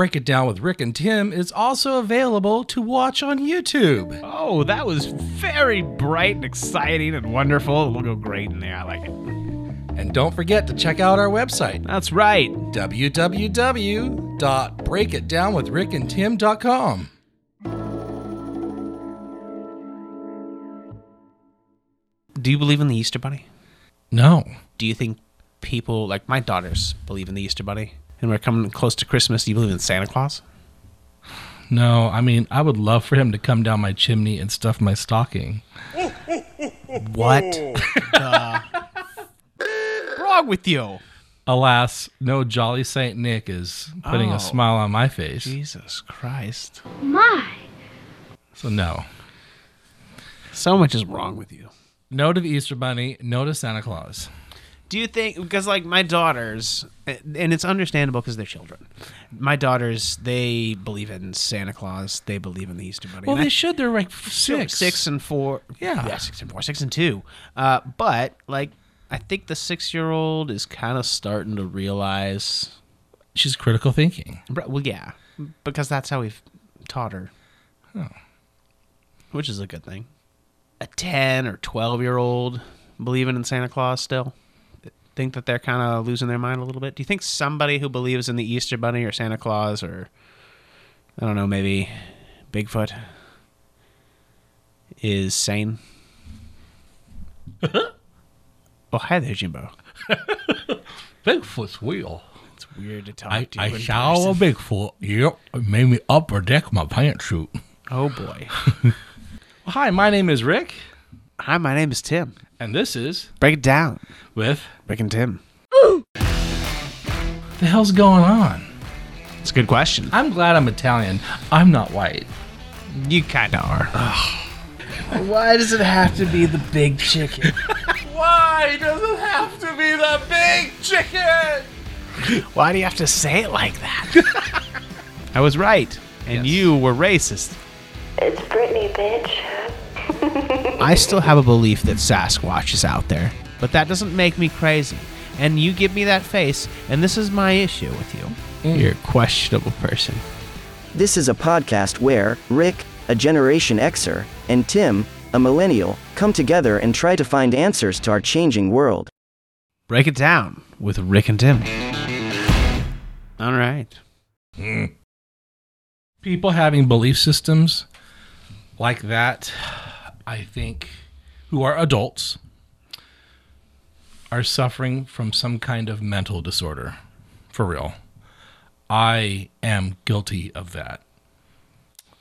Break It Down with Rick and Tim is also available to watch on YouTube. Oh, that was very bright and exciting and wonderful. It'll go great in there. I like it. And don't forget to check out our website. That's right. www.breakitdownwithrickandtim.com. Do you believe in the Easter Bunny? No. Do you think people, like my daughters, believe in the Easter Bunny? And we're coming close to Christmas. Do you believe in Santa Claus? No, I mean, I would love for him to come down my chimney and stuff my stocking. What the wrong with you? Alas, no jolly Saint Nick is putting a smile on my face. Jesus Christ. My. So no. So much is wrong with you. No to the Easter Bunny, no to Santa Claus. Do you think, because like my daughters, and it's understandable because they're children, my daughters, they believe in Santa Claus, they believe in the Easter Bunny. Well, they should. They're like six. 6 and 4. Yeah, 6 and 4, 6 and 2. But like, I think the 6-year-old is kind of starting to realize. She's critical thinking. Well, yeah, because that's how we've taught her. Oh. Which is a good thing. A 10 or 12-year-old believing in Santa Claus still? Think that they're kind of losing their mind a little bit? Do you think somebody who believes in the Easter Bunny or Santa Claus or, I don't know, maybe Bigfoot is sane? Oh, hi there, Jimbo. Bigfoot's real. It's weird to talk to you in person. I saw a Bigfoot. Yep. It made me upper deck my pantsuit. Oh, boy. Hi, my name is Rick. Hi, my name is Tim. And this is Break It Down with Rick and Tim. Ooh. The hell's going on? It's a good question. I'm glad I'm Italian. I'm not white. You kind of are. Why does it have to be the big chicken? Why does it have to be the big chicken? Why do you have to say it like that? I was right. And you were racist. It's Britney, bitch. I still have a belief that Sasquatch is out there, but that doesn't make me crazy. And you give me that face, and this is my issue with you. You're a questionable person. This is a podcast where Rick, a Generation Xer, and Tim, a millennial, come together and try to find answers to our changing world. Break It Down with Rick and Tim. All right. People having belief systems like that, I think, who are adults, are suffering from some kind of mental disorder. For real. I am guilty of that.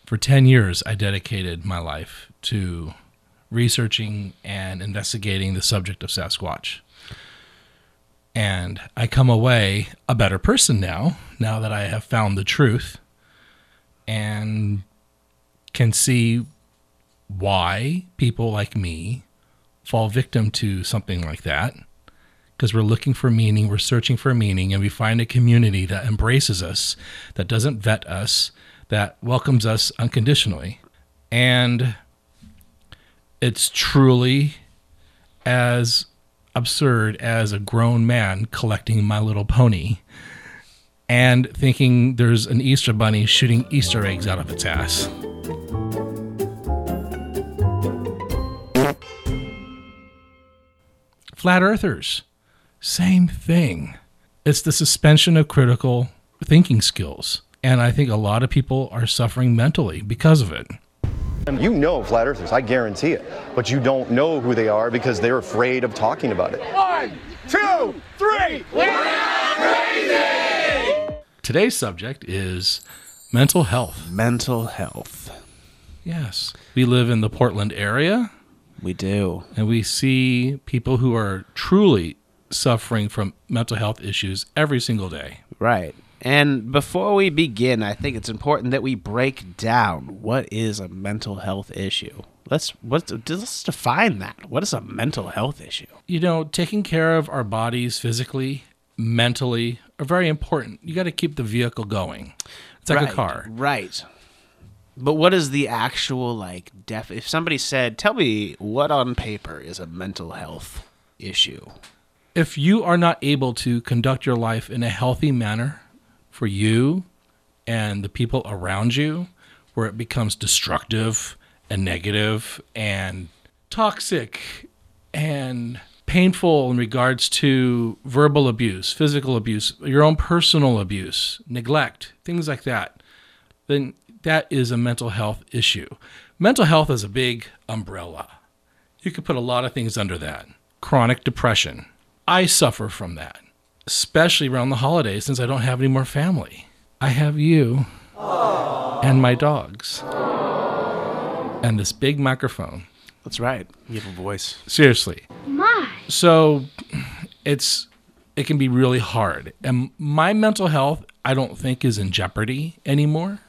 For 10 years, I dedicated my life to researching and investigating the subject of Sasquatch. And I come away a better person now that I have found the truth and can see why people like me fall victim to something like that, because we're looking for meaning, we're searching for meaning, and we find a community that embraces us, that doesn't vet us, that welcomes us unconditionally. And it's truly as absurd as a grown man collecting My Little Pony and thinking there's an Easter Bunny shooting Easter eggs out of its ass. Flat Earthers, same thing. It's the suspension of critical thinking skills. And I think a lot of people are suffering mentally because of it. You know Flat Earthers, I guarantee it. But you don't know who they are because they're afraid of talking about it. 1, 2, 3, we're not crazy! Today's subject is mental health. Mental health. Yes. We live in the Portland area. We do. And we see people who are truly suffering from mental health issues every single day. Right. And before we begin, I think it's important that we break down what is a mental health issue. Let's define that. What is a mental health issue? You know, taking care of our bodies physically, mentally, are very important. You got to keep the vehicle going. It's like a car. Right. But what is the actual, if somebody said, tell me what on paper is a mental health issue? If you are not able to conduct your life in a healthy manner for you and the people around you, where it becomes destructive and negative and toxic and painful in regards to verbal abuse, physical abuse, your own personal abuse, neglect, things like that, then that is a mental health issue. Mental health is a big umbrella. You could put a lot of things under that. Chronic depression. I suffer from that, especially around the holidays since I don't have any more family. I have you and my dogs and this big microphone. That's right. You have a voice. Seriously. My. So it can be really hard. And my mental health, I don't think, is in jeopardy anymore.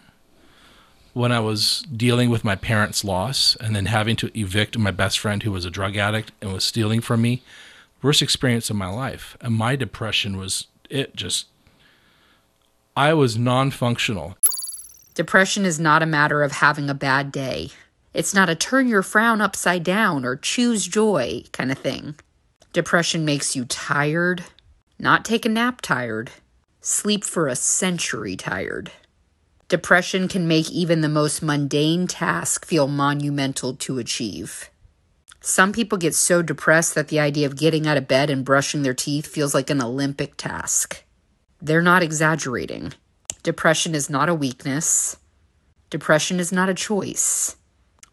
When I was dealing with my parents' loss and then having to evict my best friend who was a drug addict and was stealing from me, worst experience of my life. And my depression was, I was non-functional. Depression is not a matter of having a bad day. It's not a turn your frown upside down or choose joy kind of thing. Depression makes you tired, not take a nap tired, sleep for a century tired. Depression can make even the most mundane task feel monumental to achieve. Some people get so depressed that the idea of getting out of bed and brushing their teeth feels like an Olympic task. They're not exaggerating. Depression is not a weakness. Depression is not a choice.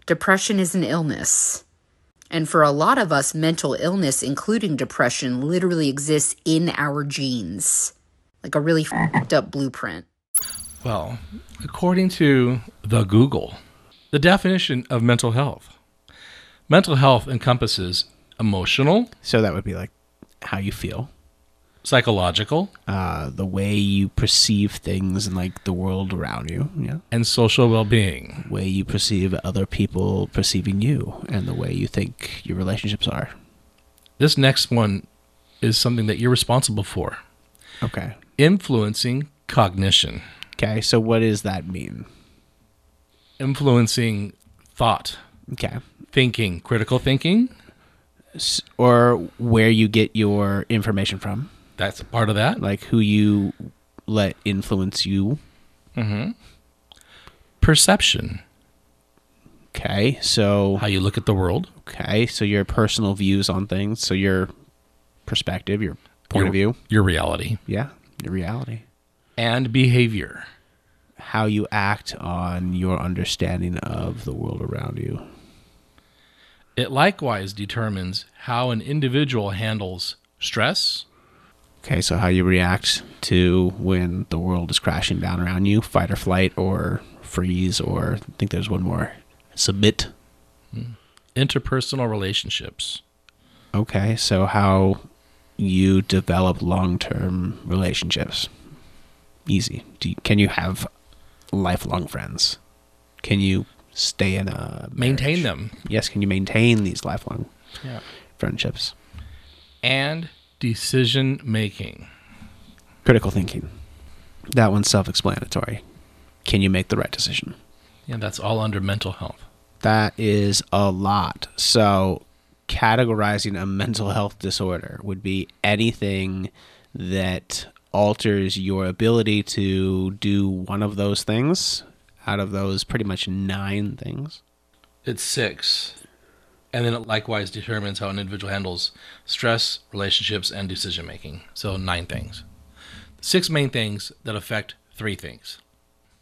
Depression is an illness. And for a lot of us, mental illness, including depression, literally exists in our genes. Like a really fucked up blueprint. Well, according to the Google, the definition of mental health encompasses emotional. So that would be like how you feel. Psychological. The way you perceive things and like the world around you. Yeah. And social well-being. The way you perceive other people perceiving you and the way you think your relationships are. This next one is something that you're responsible for. Okay. Influencing cognition. Okay, so what does that mean? Influencing thought. Okay. Thinking, critical thinking. Or where you get your information from. That's a part of that. Like who you let influence you. Mm-hmm. Perception. Okay, so... how you look at the world. Okay, so your personal views on things. So your perspective, your point of view. Your reality. Yeah, your reality. And behavior. How you act on your understanding of the world around you. It likewise determines how an individual handles stress. Okay, so how you react to when the world is crashing down around you, fight or flight or freeze, or I think there's one more, submit. Interpersonal relationships. Okay, so how you develop long-term relationships. Easy. Can you have lifelong friends? Can you stay in a marriage? Maintain them? Yes. Can you maintain these lifelong friendships? And decision making. Critical thinking. That one's self-explanatory. Can you make the right decision? Yeah, that's all under mental health. That is a lot. So categorizing a mental health disorder would be anything that alters your ability to do one of those things out of those pretty much 9 things. It's 6. And then it likewise determines how an individual handles stress, relationships, and decision-making. So 9 things. 6 main things that affect 3 things.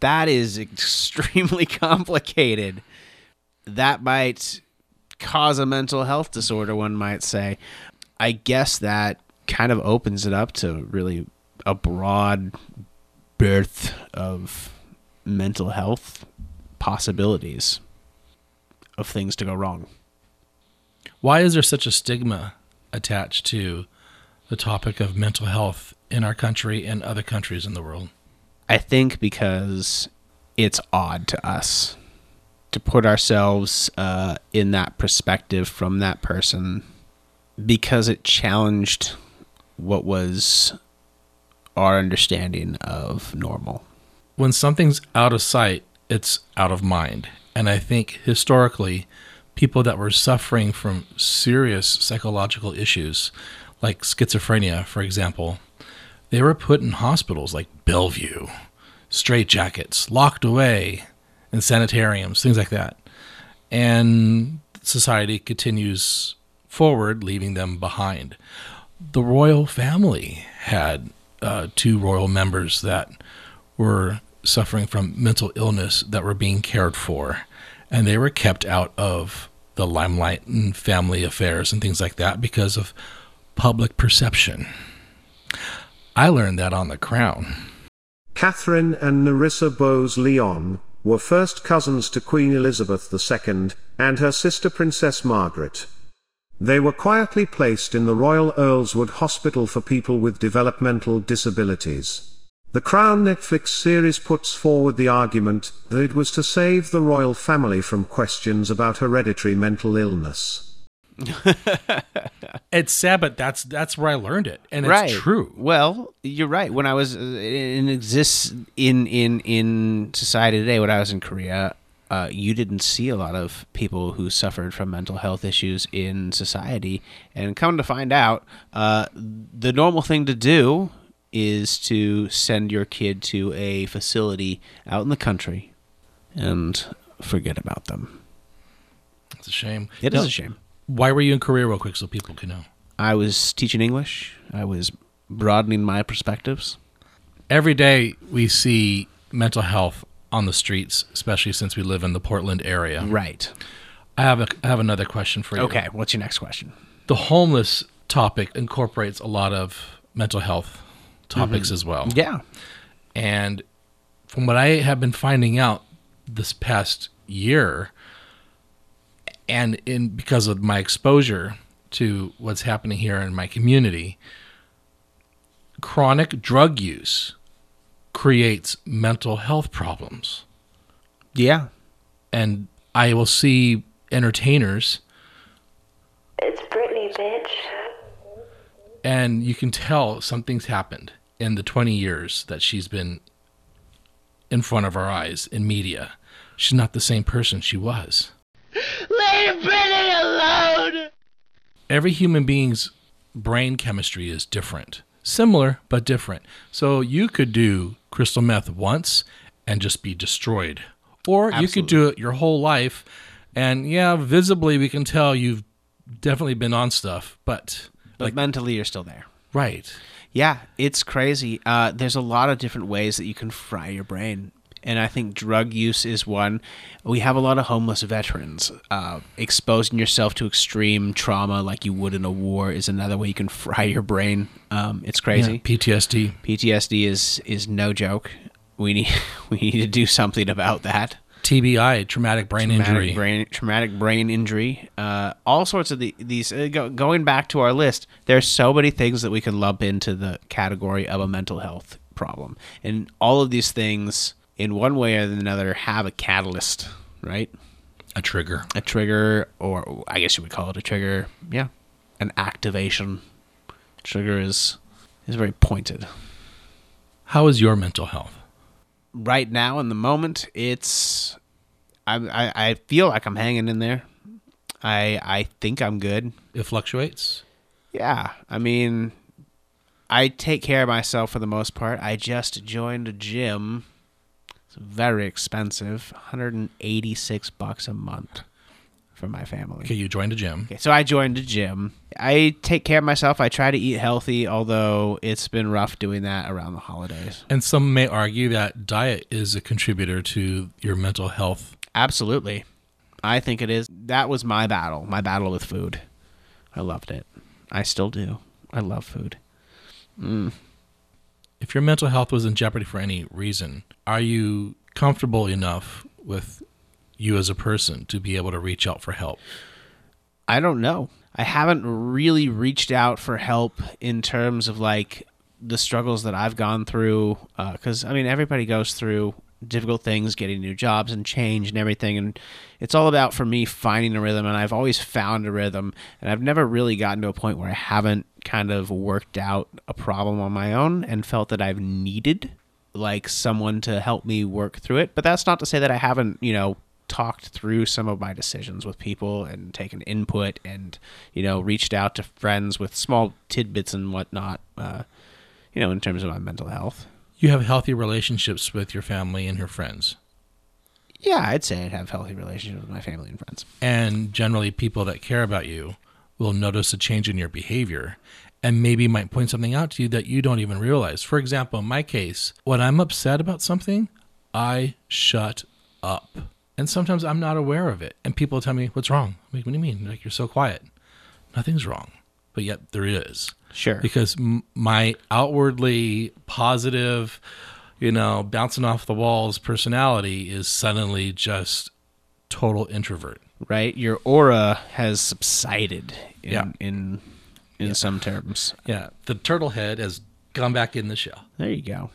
That is extremely complicated. That might cause a mental health disorder, one might say. I guess that kind of opens it up to really a broad berth of mental health possibilities of things to go wrong. Why is there such a stigma attached to the topic of mental health in our country and other countries in the world? I think because it's odd to us to put ourselves in that perspective from that person, because it challenged what was our understanding of normal. When something's out of sight, it's out of mind. And I think historically, people that were suffering from serious psychological issues, like schizophrenia, for example, they were put in hospitals like Bellevue, straitjackets, locked away in sanitariums, things like that. And society continues forward, leaving them behind. The royal family had two royal members that were suffering from mental illness that were being cared for, and they were kept out of the limelight and family affairs and things like that because of public perception. I learned that on The Crown. Catherine and Nerissa Bose Leon were first cousins to Queen Elizabeth II and her sister Princess Margaret. They were quietly placed in the Royal Earlswood Hospital for people with developmental disabilities. The Crown Netflix series puts forward the argument that it was to save the royal family from questions about hereditary mental illness. It's sad, but that's where I learned it, and right. It's true. Well, you're right. When I was in exists in society today, when I was in Korea, you didn't see a lot of people who suffered from mental health issues in society. And come to find out, the normal thing to do is to send your kid to a facility out in the country and forget about them. It's a shame. It is a shame. Why were you in Korea real quick so people can know? I was teaching English. I was broadening my perspectives. Every day we see mental health on the streets, especially since we live in the Portland area. Right. I have another question for you. Okay, what's your next question? The homeless topic incorporates a lot of mental health topics as well. Yeah. And from what I have been finding out this past year, and because of my exposure to what's happening here in my community, chronic drug use creates mental health problems. Yeah. And I will see entertainers. It's Britney, bitch. And you can tell something's happened in the 20 years that she's been in front of our eyes in media. She's not the same person she was. Leave Britney alone! Every human being's brain chemistry is different. Similar, but different. So you could do crystal meth once and just be destroyed. Or Absolutely. You could do it your whole life. And yeah, visibly we can tell you've definitely been on stuff, but mentally you're still there. Right. Yeah, it's crazy. There's a lot of different ways that you can fry your brain. And I think drug use is one. We have a lot of homeless veterans. Exposing yourself to extreme trauma like you would in a war is another way you can fry your brain. It's crazy. Yeah, PTSD. PTSD is no joke. We need to do something about that. TBI, traumatic brain injury. All sorts of these. Going back to our list, there's so many things that we can lump into the category of a mental health problem, and all of these things, in one way or another, have a catalyst, right? A trigger, or I guess you would call it a trigger. Yeah. An activation. Trigger is very pointed. How is your mental health? Right now, in the moment, it's... I feel like I'm hanging in there. I think I'm good. It fluctuates? Yeah. I mean, I take care of myself for the most part. I just joined a gym... Very expensive, $186 a month for my family. Okay, you joined a gym. Okay, so I joined a gym. I take care of myself. I try to eat healthy, although it's been rough doing that around the holidays. And some may argue that diet is a contributor to your mental health. Absolutely. I think it is. That was my battle with food. I loved it. I still do. I love food. If your mental health was in jeopardy for any reason, are you comfortable enough with you as a person to be able to reach out for help? I don't know. I haven't really reached out for help in terms of like the struggles that I've gone through. 'Cause I mean, everybody goes through difficult things, getting new jobs and change and everything. And it's all about, for me, finding a rhythm. And I've always found a rhythm, and I've never really gotten to a point where I haven't kind of worked out a problem on my own and felt that I've needed like someone to help me work through it. But that's not to say that I haven't, talked through some of my decisions with people and taken input and, reached out to friends with small tidbits and whatnot, in terms of my mental health. you have healthy relationships with your family and your friends. Yeah, I'd say I'd have healthy relationships with my family and friends. And generally people that care about you will notice a change in your behavior and maybe might point something out to you that you don't even realize. For example, in my case, when I'm upset about something, I shut up. And sometimes I'm not aware of it. And people tell me, what's wrong? I'm like, what do you mean? Like, you're so quiet. Nothing's wrong. But yet there is. Sure. Because my outwardly positive, you know, bouncing off the walls personality is suddenly just total introvert. Right. Your aura has subsided in some terms. Yeah. The turtle head has gone back in the shell. There you go.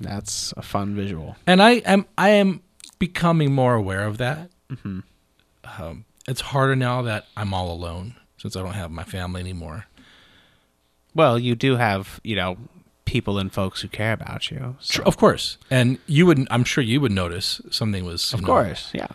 That's a fun visual. And I am becoming more aware of that. Mm-hmm. It's harder now that I'm all alone since I don't have my family anymore. Well, you do have, you know, people and folks who care about you. So. Of course. And you would, I'm sure you would notice something was. Of course. Yeah.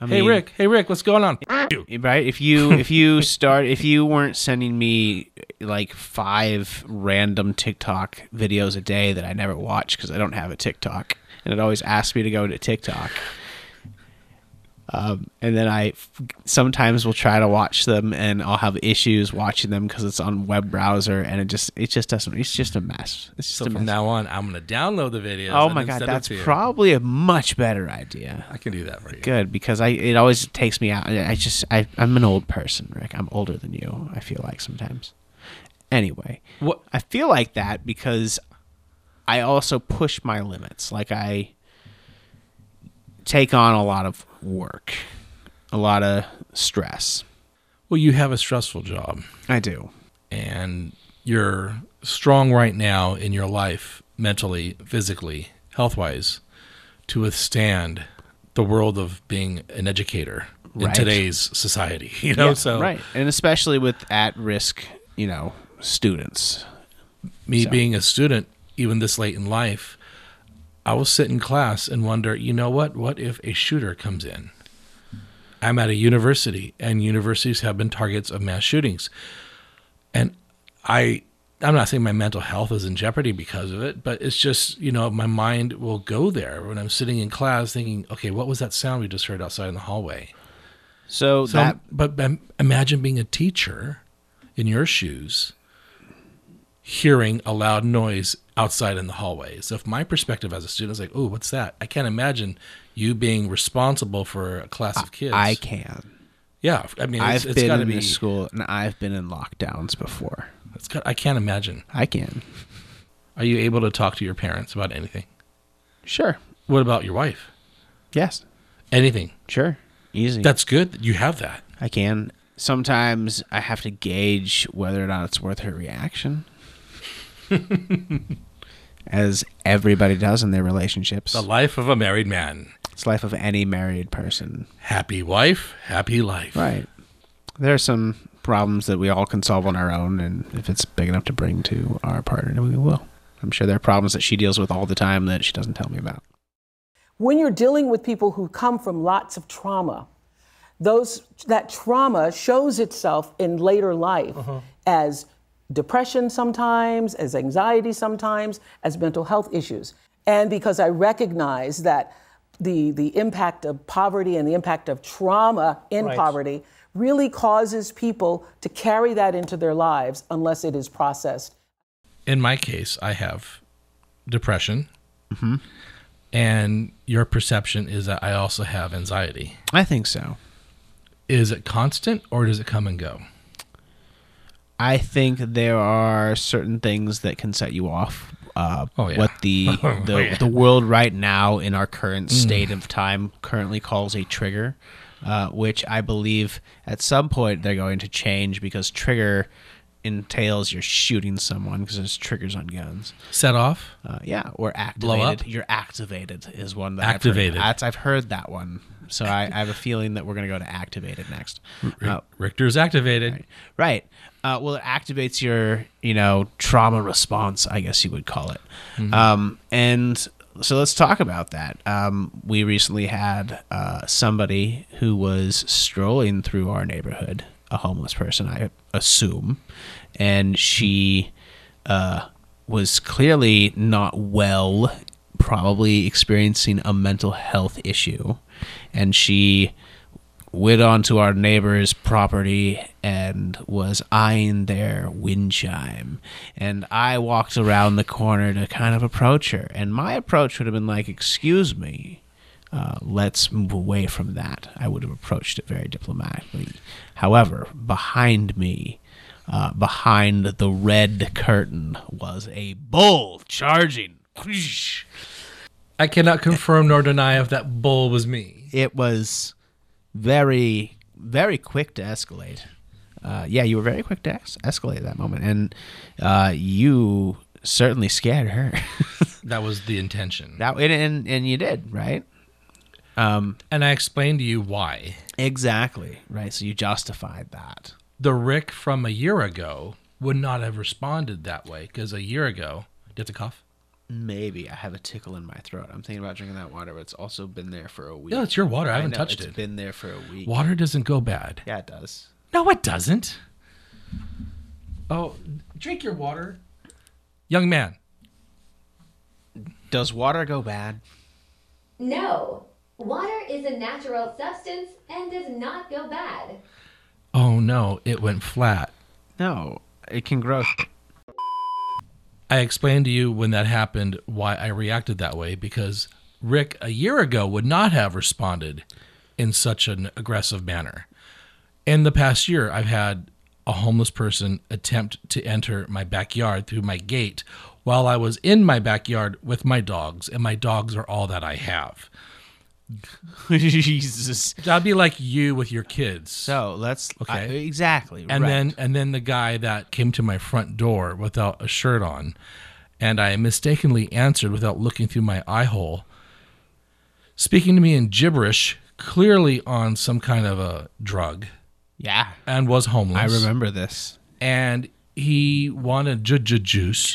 I mean, hey Rick, what's going on? Right? If you weren't sending me like 5 random TikTok videos a day that I never watch because I don't have a TikTok, and it always asks me to go to TikTok, and then I sometimes will try to watch them, and I'll have issues watching them because it's on web browser, and it just doesn't. It's just a mess. It's just so a mess. From now on, I'm gonna download the videos. Oh my god, that's probably a much better idea. I can do that for you. Good, because it always takes me out. I'm an old person, Rick. I'm older than you. I feel like sometimes. Anyway, I feel like that because I also push my limits. Like I take on a lot of work, a lot of stress. Well, you have a stressful job. I do. And you're strong right now in your life, mentally, physically, health-wise, to withstand the world of being an educator in today's society. You know, right. And especially with at-risk, you know, students. Me being a student, even this late in life, I will sit in class and wonder, you know what? What if a shooter comes in? I'm at a university, and universities have been targets of mass shootings. And I'm not saying my mental health is in jeopardy because of it, but it's just, you know, my mind will go there when I'm sitting in class thinking, okay, what was that sound we just heard outside in the hallway? But imagine being a teacher in your shoes, hearing a loud noise outside in the hallway. So if my perspective as a student is like, oh, what's that? I can't imagine you being responsible for a class of kids. I can. Yeah. I mean, it's got to be. I've been in school, and I've been in lockdowns before. I can't imagine. I can. Are you able to talk to your parents about anything? Sure. What about your wife? Yes. Anything? Sure. Easy. That's good that you have that. I can. Sometimes I have to gauge whether or not it's worth her reaction. As everybody does in their relationships. The life of a married man. It's the life of any married person. Happy wife, happy life. Right. There are some problems that we all can solve on our own, and if it's big enough to bring to our partner, we will. I'm sure there are problems that she deals with all the time that she doesn't tell me about. When you're dealing with people who come from lots of trauma, that trauma shows itself in later life as depression sometimes, as anxiety sometimes, as mental health issues. And because I recognize that the impact of poverty and the impact of trauma in poverty really causes people to carry that into their lives unless it is processed. In my case, I have depression. Mm-hmm. And your perception is that I also have anxiety. I think so. Is it constant or does it come and go? I think there are certain things that can set you off. What the world right now in our current state of time currently calls a trigger, which I believe at some point they're going to change because trigger entails you're shooting someone because there's triggers on guns. Set off? Yeah, or activated. Blow up? You're activated is one that activated. I've heard that one. So I have a feeling that we're going to go to activated next. Richter's activated. Right. Well, it activates your, you know, trauma response, I guess you would call it. Mm-hmm. And so let's talk about that. We recently had somebody who was strolling through our neighborhood, a homeless person, I assume, and she was clearly not well, probably experiencing a mental health issue. And she went onto our neighbor's property and was eyeing their wind chime. And I walked around the corner to kind of approach her. And my approach would have been like, excuse me, let's move away from that. I would have approached it very diplomatically. However, behind me, behind the red curtain, was a bull charging. I cannot confirm nor deny if that bull was me. It was very, very quick to escalate. Yeah, you were very quick to escalate at that moment, and you certainly scared her. That was the intention. And you did, right? And I explained to you why. Exactly, right? So you justified that. The Rick from a year ago would not have responded that way, because a year ago... Did you have to cough? Maybe. I have a tickle in my throat. I'm thinking about drinking that water, but it's also been there for a week. No, it's your water. I haven't touched it. It's been there for a week. Water doesn't go bad. Yeah, it does. No, it doesn't. Oh, drink your water. Young man. Does water go bad? No. Water is a natural substance and does not go bad. Oh, no. It went flat. No, it can grow... I explained to you when that happened why I reacted that way, because Rick a year ago would not have responded in such an aggressive manner. In the past year, I've had a homeless person attempt to enter my backyard through my gate while I was in my backyard with my dogs, and my dogs are all that I have. Jesus. That'd be like you with your kids. So let's... Okay. Exactly. And right. Then the guy that came to my front door without a shirt on, and I mistakenly answered without looking through my eye hole, speaking to me in gibberish, clearly on some kind of a drug. Yeah. And was homeless. I remember this. And he wanted juice.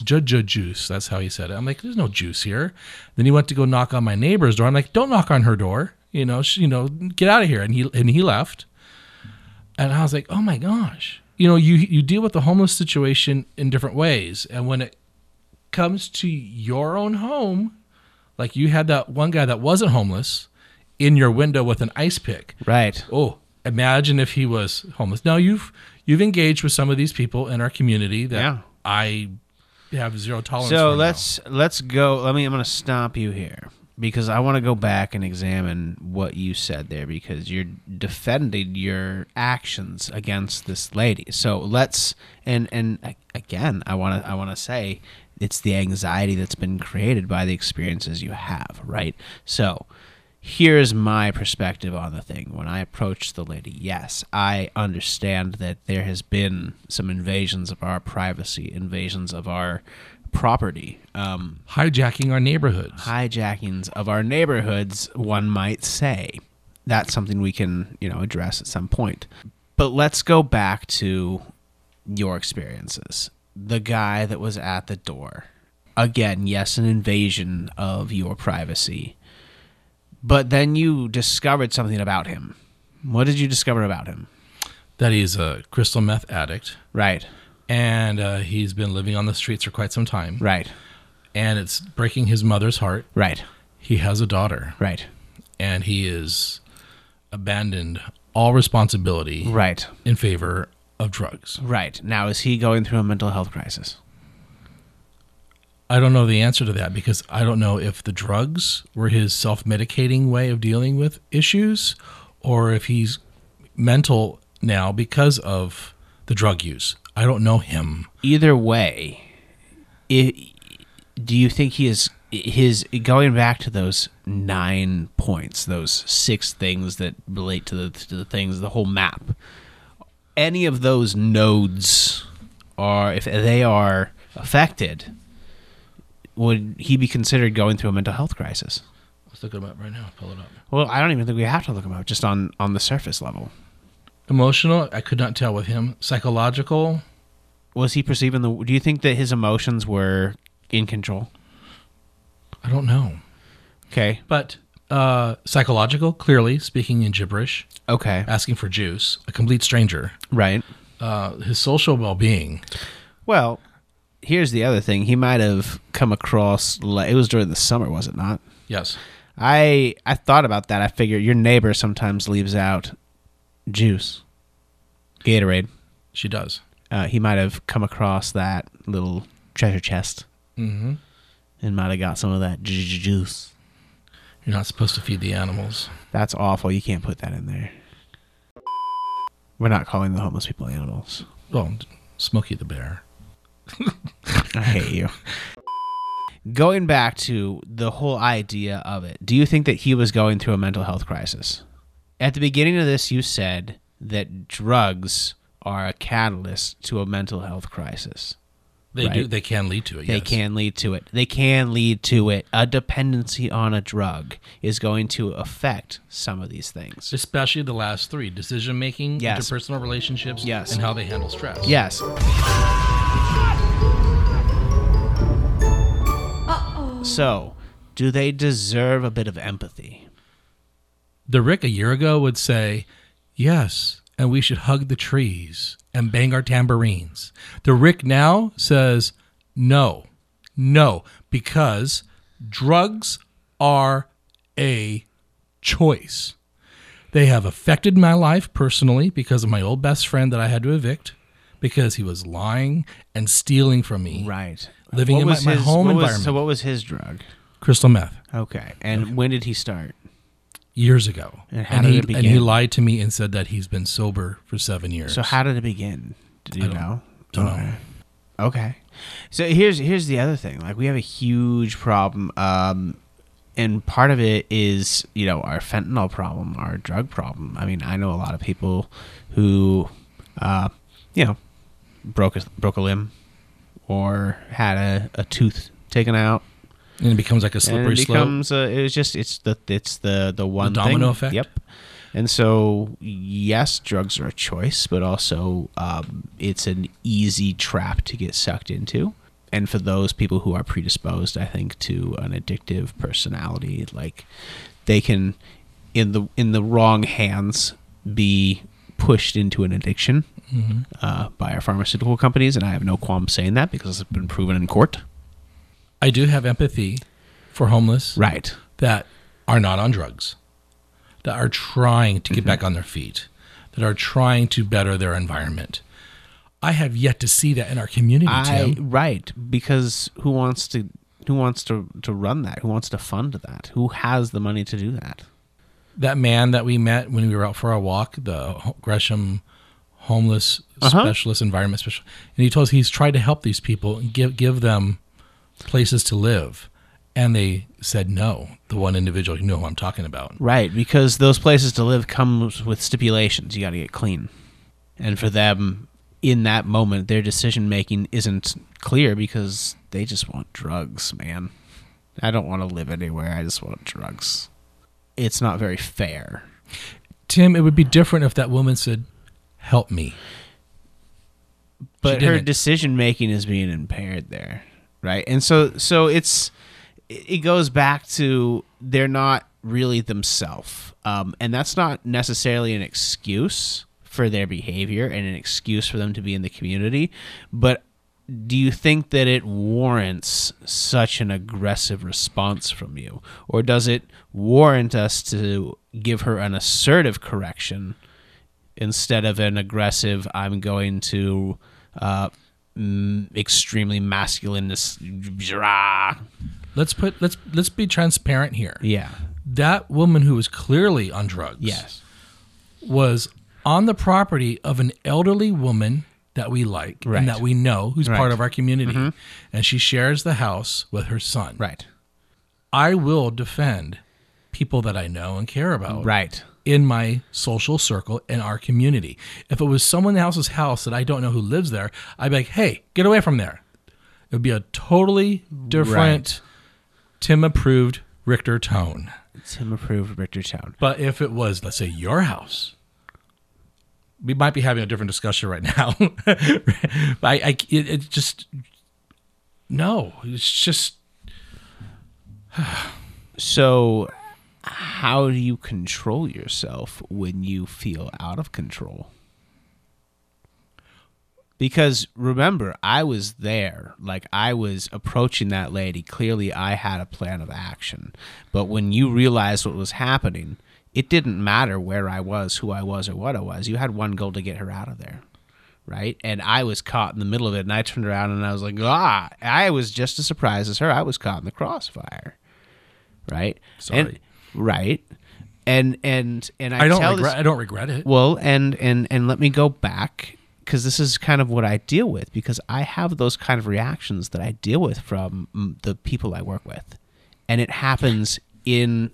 Juice. That's how he said it. I'm like, there's no juice here. Then he went to go knock on my neighbor's door. I'm like, don't knock on her door. You know, get out of here. And he left. And I was like, oh my gosh. You know, you deal with the homeless situation in different ways. And when it comes to your own home, like you had that one guy that wasn't homeless in your window with an ice pick. Right. Oh, imagine if he was homeless. Now you've engaged with some of these people in our community that I have zero tolerance for. So let's go. I'm going to stop you here because I want to go back and examine what you said there, because you're defending your actions against this lady. So let's and again, I want to say it's the anxiety that's been created by the experiences you have, right? So here's my perspective on the thing. When I approached the lady, yes, I understand that there has been some invasions of our privacy, invasions of our property. Hijackings of our neighborhoods, one might say. That's something we can, address at some point. But let's go back to your experiences. The guy that was at the door. Again, yes, an invasion of your privacy. But then you discovered something about him. What did you discover about him? That he's a crystal meth addict. Right. And he's been living on the streets for quite some time. Right. And it's breaking his mother's heart. Right. He has a daughter. Right. And he is abandoned all responsibility. Right. In favor of drugs. Right. Now, is he going through a mental health crisis? I don't know the answer to that, because I don't know if the drugs were his self-medicating way of dealing with issues, or if he's mental now because of the drug use. I don't know him. Either way, do you think his going back to those 9 points, those 6 things that relate to the things, the whole map, any of those nodes are, if they are affected, would he be considered going through a mental health crisis? Let's look him up right now. Pull it up. Well, I don't even think we have to look him up, just on the surface level. Emotional, I could not tell with him. Psychological. Was he perceiving do you think that his emotions were in control? I don't know. Okay. But psychological, clearly, speaking in gibberish. Okay. Asking for juice. A complete stranger. Right. His social well-being. Well... here's the other thing. He might have come across, it was during the summer, was it not? Yes. I thought about that. I figure your neighbor sometimes leaves out juice, Gatorade. She does. He might have come across that little treasure chest and might have got some of that juice. You're not supposed to feed the animals. That's awful. You can't put that in there. We're not calling the homeless people animals. Well, Smokey the Bear. I hate you. Going back to the whole idea of it, do you think that he was going through a mental health crisis? At the beginning of this, you said that drugs are a catalyst to a mental health crisis. They do. They can lead to it, yes. They can lead to it. They can lead to it. A dependency on a drug is going to affect some of these things. Especially the last three. Decision-making, yes. Interpersonal relationships, yes. And how they handle stress. Yes. So, do they deserve a bit of empathy? The Rick a year ago would say, yes, and we should hug the trees and bang our tambourines. The Rick now says, no, because drugs are a choice. They have affected my life personally because of my old best friend that I had to evict because he was lying and stealing from me. Right. Living in my home environment. So what was his drug? Crystal meth. Okay. And when did he start? Years ago. And how did it begin? And he lied to me and said that he's been sober for 7 years. So how did it begin? Do you know? Don't know. Okay. So here's the other thing. Like, we have a huge problem, and part of it is, you know, our fentanyl problem, our drug problem. I mean, I know a lot of people who, you know, broke a limb or had a tooth taken out. And it becomes like a slippery slope. It's the domino effect. Yep. And so, yes, drugs are a choice, but also it's an easy trap to get sucked into. And for those people who are predisposed, I think, to an addictive personality, like, they can, in the wrong hands, be pushed into an addiction by our pharmaceutical companies. And I have no qualm saying that because it's been proven in court. I do have empathy for homeless that are not on drugs, that are trying to get back on their feet, that are trying to better their environment. I have yet to see that in our community, Tim. Right, because who wants to run that? Who wants to fund that? Who has the money to do that? That man that we met when we were out for our walk, the Gresham homeless specialist, environment specialist, and he told us he's tried to help these people and give them places to live, and they said no. The one individual, you know who I'm talking about, right? Because those places to live comes with stipulations. You got to get clean, and for them, in that moment, their decision making isn't clear because they just want drugs. Man, I don't want to live anywhere. I just want drugs. It's not very fair, Tim. It would be different if that woman said, "Help me," but her decision making is being impaired there. Right. And so it goes back to they're not really themselves. And that's not necessarily an excuse for their behavior and an excuse for them to be in the community. But do you think that it warrants such an aggressive response from you? Or does it warrant us to give her an assertive correction instead of an aggressive, I'm going to... extremely masculineness. Let's be transparent here. Yeah, that woman who was clearly on drugs, yes, was on the property of an elderly woman that we like and that we know who's part of our community, and she shares the house with her son. Right. I will defend people that I know and care about. Right. In my social circle, in our community. If it was someone else's house that I don't know who lives there, I'd be like, hey, get away from there. It would be a totally different Tim-approved Richter tone. Tim-approved Richter tone. But if it was, let's say, your house, we might be having a different discussion right now. But it's just... So... how do you control yourself when you feel out of control? Because remember, I was there. Like, I was approaching that lady. Clearly, I had a plan of action. But when you realized what was happening, it didn't matter where I was, who I was, or what I was. You had one goal to get her out of there, right? And I was caught in the middle of it, and I turned around, and I was like, ah. I was just as surprised as her. I was caught in the crossfire, right? Sorry. And, right. And I don't regret. I don't regret it. Well, and let me go back, because this is kind of what I deal with, because I have those kind of reactions that I deal with from the people I work with. And it happens in,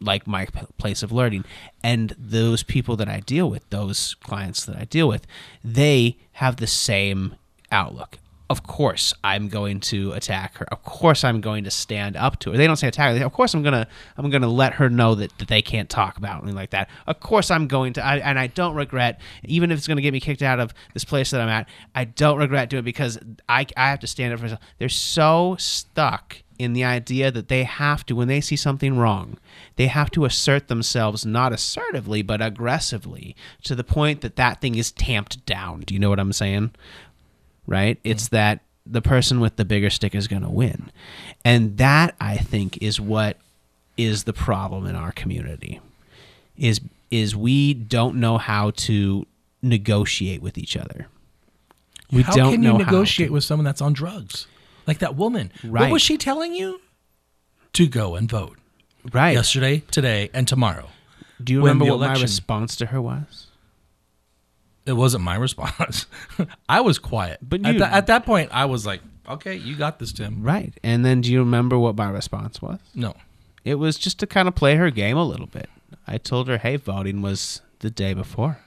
like, my place of learning. And those people that I deal with, those clients that I deal with, they have the same outlook. Of course I'm going to attack her. Of course I'm going to stand up to her. They don't say attack her. They say, of course I'm gonna let her know that they can't talk about me like that. Of course I'm going to, and I don't regret, even if it's gonna get me kicked out of this place that I'm at, I don't regret doing it because I have to stand up for myself. They're so stuck in the idea that they have to, when they see something wrong, they have to assert themselves, not assertively, but aggressively, to the point that thing is tamped down. Do you know what I'm saying? Right? It's that the person with the bigger stick is going to win. And that, I think, is what is the problem in our community, is we don't know how to negotiate with each other. We don't know how. How can you negotiate with someone that's on drugs? Like that woman. Right. What was she telling you? To go and vote. Right. Yesterday, today, and tomorrow. Do you remember what my response to her was? It wasn't my response. I was quiet. But at that point, I was like, okay, you got this, Tim. Right. And then do you remember what my response was? No. It was just to kind of play her game a little bit. I told her, hey, voting was the day before.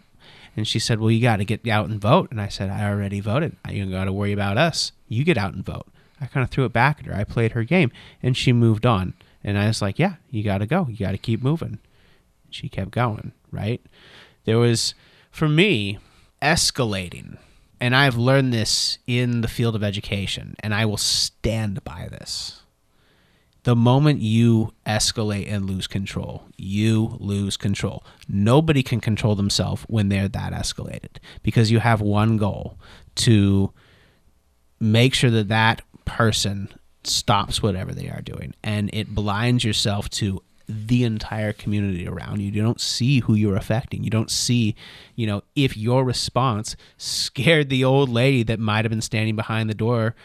And she said, well, you got to get out and vote. And I said, I already voted. You ain't got to worry about us. You get out and vote. I kind of threw it back at her. I played her game. And she moved on. And I was like, yeah, you got to go. You got to keep moving. She kept going, right? There was, for me, escalating, and I've learned this in the field of education, and I will stand by this. The moment you escalate and lose control, you lose control. Nobody can control themselves when they're that escalated, because you have one goal: to make sure that that person stops whatever they are doing, and it blinds yourself to the entire community around you. You don't see who you're affecting. You don't see, if your response scared the old lady that might have been standing behind the door,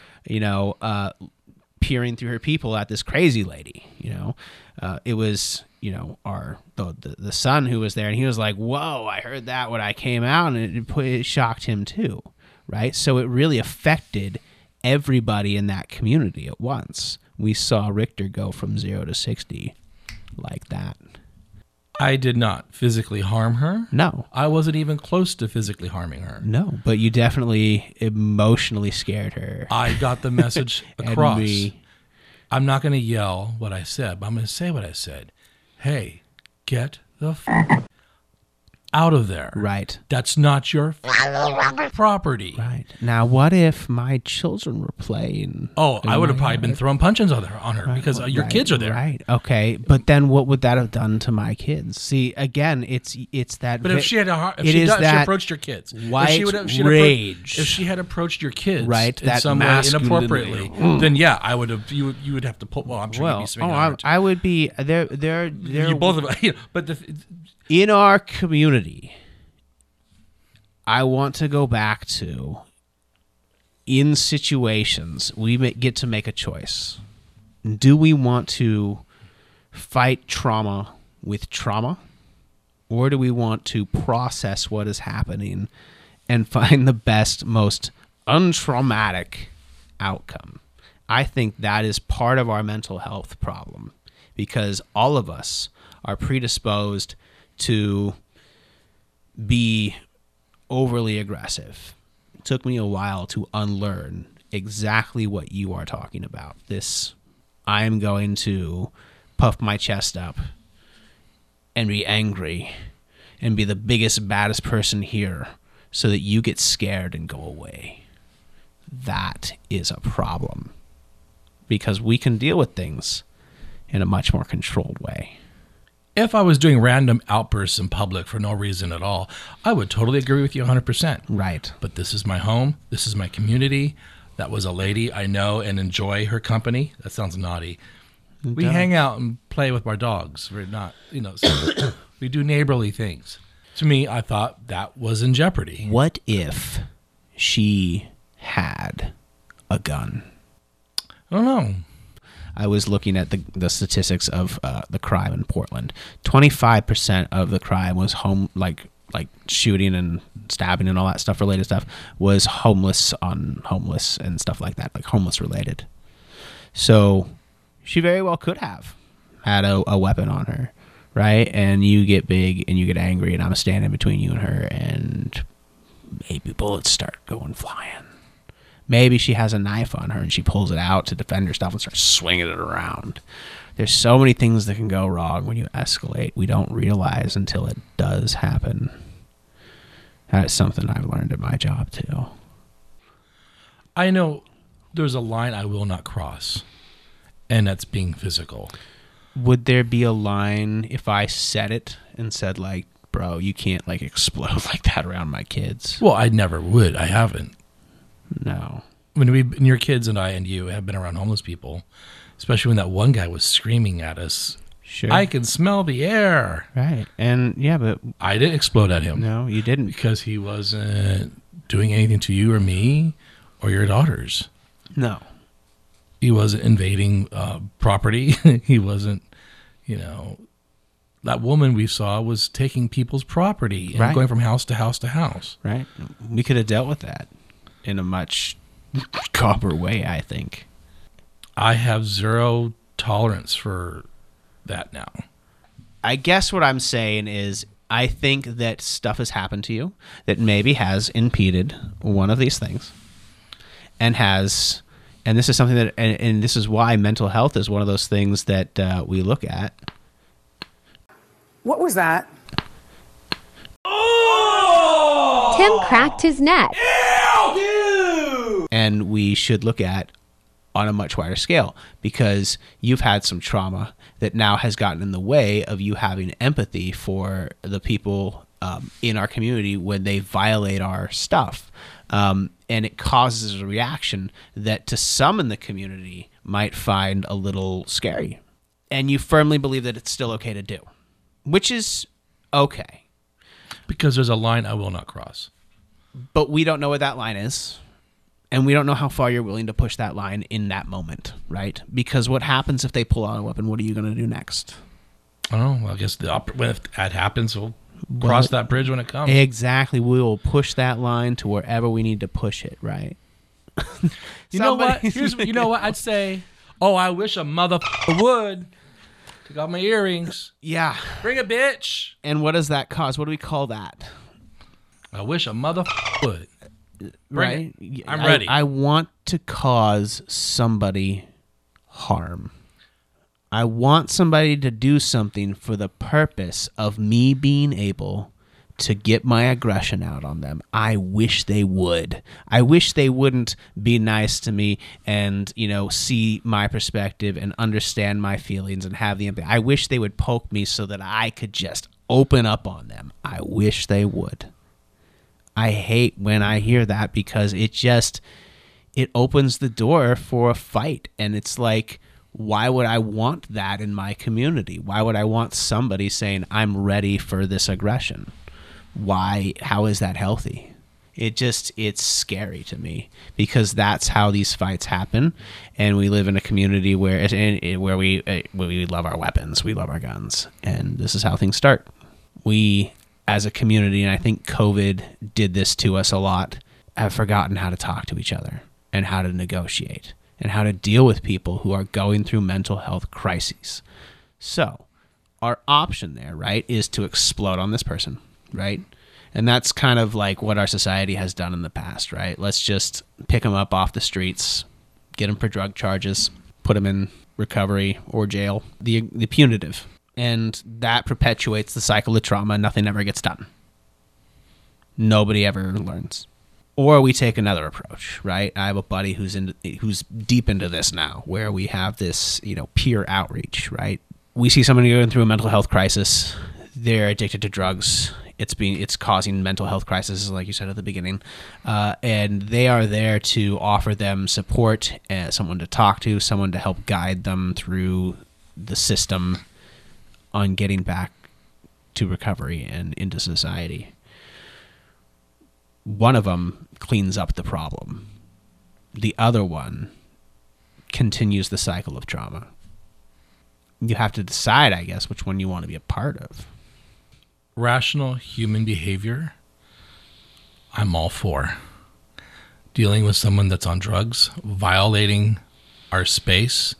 peering through her people at this crazy lady. It was, the son who was there, and he was like, whoa, I heard that when I came out, and it shocked him too, right? So it really affected everybody in that community at once. We saw Richter go from 0 to 60. Like that. I did not physically harm her. No. I wasn't even close to physically harming her. No, but you definitely emotionally scared her. I got the message across. I'm not going to yell what I said, but I'm going to say what I said. Hey, get the out of there. Right. That's not your property. Right. Now, what if my children were playing? Oh, I would have probably been throwing punches on her right, because your kids are there. Right. Okay. But then what would that have done to my kids? See, again, it's that. But if she approached your kids. White rage. If she had approached your kids, right, in some way inappropriately, then yeah, I would have. You would have to pull. Well, I'm sure you'd be swinging on her too. I would be there. You both of but the. In our community, I want to go back to, in situations, we get to make a choice. Do we want to fight trauma with trauma? Or do we want to process what is happening and find the best, most untraumatic outcome? I think that is part of our mental health problem, because all of us are predisposed to be overly aggressive. It took me a while to unlearn exactly what you are talking about. This, I'm going to puff my chest up and be angry and be the biggest, baddest person here so that you get scared and go away. That is a problem, because we can deal with things in a much more controlled way. if I was doing random outbursts in public for no reason at all, I would totally agree with you 100%. Right. But this is my home. This is my community. That was a lady I know and enjoy her company. That sounds naughty. We hang out and play with our dogs. We're not, you know, so we do neighborly things. To me, I thought that was in jeopardy. What if she had a gun? I don't know. I was looking at the statistics of the crime in Portland. 25% of the crime was home, like shooting and stabbing and all that stuff related stuff was homeless and stuff like that, like homeless related. So she very well could have had a weapon on her, right? And you get big and you get angry, and I'm standing between you and her, and maybe bullets start going flying. Maybe she has a knife on her and she pulls it out to defend herself and starts swinging it around. There's so many things that can go wrong when you escalate. We don't realize until it does happen. That's something I've learned at my job too. I know there's a line I will not cross, and that's being physical. Would there be a line if I said it and said, like, bro, you can't like explode like that around my kids? Well, I never would. I haven't. No. When your kids and I and you have been around homeless people, especially when that one guy was screaming at us, sure, I can smell the air. Right. And yeah, but I didn't explode at him. No, you didn't. Because he wasn't doing anything to you or me or your daughters. No. He wasn't invading property. He wasn't, you know, that woman we saw was taking people's property and going from house to house to house. Right. We could have dealt with that in a much copper way, I think. I have zero tolerance for that now. I guess what I'm saying is I think that stuff has happened to you that maybe has impeded one of these things and has, and this is something that, and this is why mental health is one of those things that we look at. What was that? Oh! Tim cracked his neck. And we should look at on a much wider scale, because you've had some trauma that now has gotten in the way of you having empathy for the people in our community when they violate our stuff. And it causes a reaction that to some in the community might find a little scary. And you firmly believe that it's still okay to do, which is okay. Because there's a line I will not cross. But we don't know what that line is. And we don't know how far you're willing to push that line in that moment, right? Because what happens if they pull out a weapon? What are you going to do next? I don't know. Well, I guess if that happens, we'll cross that bridge when it comes. Exactly. We will push that line to wherever we need to push it, right? You know what? I'd say, oh, I wish a motherfucker would. Took out my earrings. Yeah. Bring a bitch. And what does that cause? What do we call that? I wish a motherfucker would. Right? I'm ready. I want to cause somebody harm. I want somebody to do something for the purpose of me being able to get my aggression out on them. I wish they would. I wish they wouldn't be nice to me and, you know, see my perspective and understand my feelings and have the empathy. I wish they would poke me so that I could just open up on them. I wish they would. I hate when I hear that, because it opens the door for a fight. And it's like, why would I want that in my community? Why would I want somebody saying, I'm ready for this aggression? Why? How is that healthy? It's scary to me, because that's how these fights happen. And we live in a community where we love our weapons. We love our guns. And this is how things start. We, as a community, and I think COVID did this to us a lot, have forgotten how to talk to each other and how to negotiate and how to deal with people who are going through mental health crises. So our option there, right, is to explode on this person, right? And that's kind of like what our society has done in the past, right? Let's just pick them up off the streets, get them for drug charges, put them in recovery or jail, the punitive. And that perpetuates the cycle of trauma. Nothing ever gets done. Nobody ever learns. Or we take another approach, right? I have a buddy who's deep into this now, where we have this, you know, peer outreach, right? we see somebody going through a mental health crisis. They're addicted to drugs. It's causing mental health crises, like you said at the beginning, and they are there to offer them support, someone to talk to, someone to help guide them through the system on getting back to recovery and into society. One of them cleans up the problem. The other one continues the cycle of trauma. You have to decide, I guess, which one you want to be a part of. Rational human behavior, I'm all for. Dealing with someone that's on drugs, violating our space,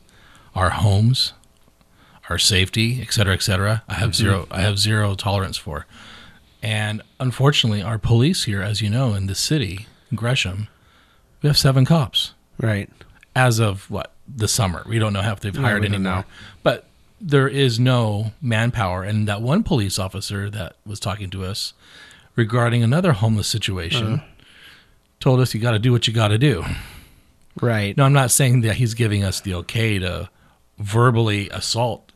our homes, our safety, et cetera, I have zero tolerance for. And unfortunately, our police here, as you know, in the city, Gresham, we have 7 cops. Right. As of what? The summer. We don't know if they've hired any more. But there is no manpower. And that one police officer that was talking to us regarding another homeless situation told us, you got to do what you got to do. Right. Now, I'm not saying that he's giving us the okay to verbally assault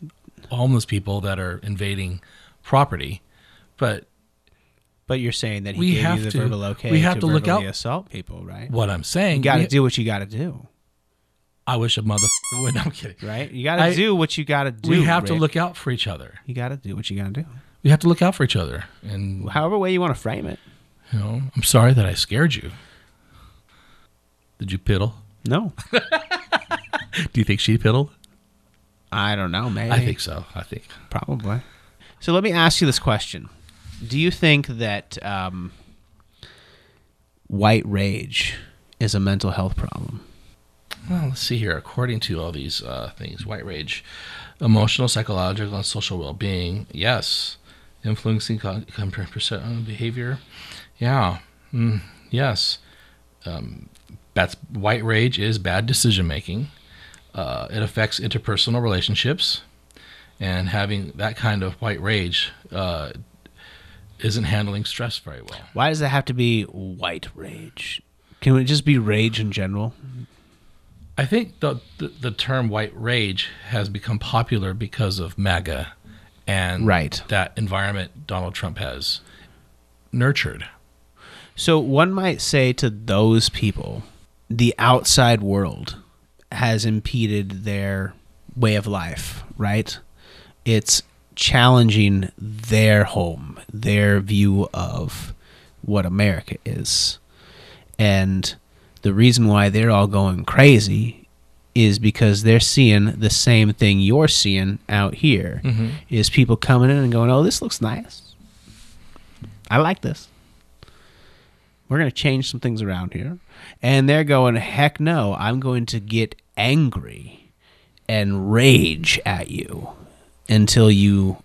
homeless people that are invading property, but you're saying that he gave you the verbal okay to verbally assault people, right? What I'm saying. You got to do what you got to do. I wish a mother would. No, I'm kidding. Right? You got to do what you got to do. We have to look out for each other. You got to do what you got to do. We have to look out for each other. And however way you want to frame it. You know, I'm sorry that I scared you. Did you piddle? No. Do you think she piddled? I don't know, maybe. I think so. I think. Probably. So let me ask you this question. Do you think that white rage is a mental health problem? Well, let's see here. According to all these things, white rage, emotional, psychological, and social well-being, yes. Influencing behavior, yeah, yes. That's white rage is bad decision-making. It affects interpersonal relationships, and having that kind of white rage isn't handling stress very well. Why does it have to be white rage? Can it just be rage in general? I think the term white rage has become popular because of MAGA and that environment Donald Trump has nurtured. So one might say to those people, the outside world has impeded their way of life, right? It's challenging their home, their view of what America is. And the reason why they're all going crazy is because they're seeing the same thing you're seeing out here, is people coming in and going, oh, this looks nice. I like this. We're going to change some things around here. And they're going, heck no, I'm going to get angry and rage at you until you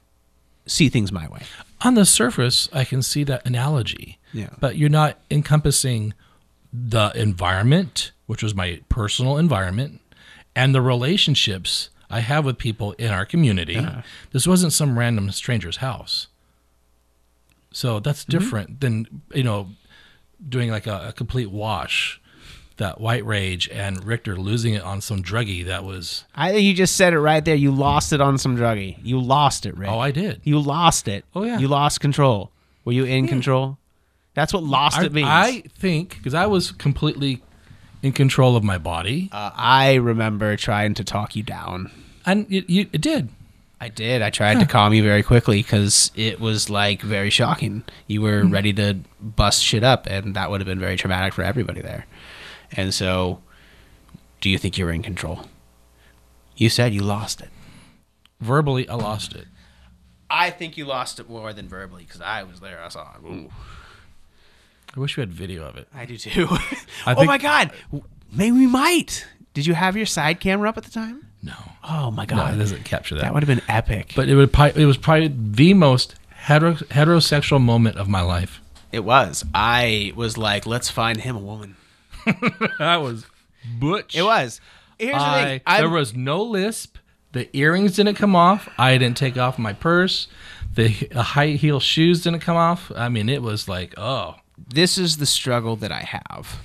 see things my way. On the surface, I can see that analogy. Yeah. But you're not encompassing the environment, which was my personal environment, and the relationships I have with people in our community. This wasn't some random stranger's house. So that's different than, you know, doing like a complete wash, that white rage, and Richter losing it on some druggie that was... I think you just said it right there. You lost it on some druggie. You lost it, Rick. Oh, I did. You lost it. Oh, yeah. You lost control. Were you in control? That's what lost it means. I think, because I was completely in control of my body. I remember trying to talk you down. And it did. I did. I tried to calm you very quickly because it was like very shocking. You were ready to bust shit up, and that would have been very traumatic for everybody there. And so, do you think you were in control? You said you lost it. Verbally, I lost it. I think you lost it more than verbally because I was there. I saw it. Ooh. I wish we had video of it. I do too. Oh my God. Maybe we might. Did you have your side camera up at the time? No. Oh my God. No, it doesn't capture that. That would have been epic. But it was probably the most heterosexual moment of my life. It was. I was like, let's find him a woman. That was butch. It was. Here's the thing. There was no lisp. The earrings didn't come off. I didn't take off my purse. The high heel shoes didn't come off. I mean, it was like, oh. This is the struggle that I have.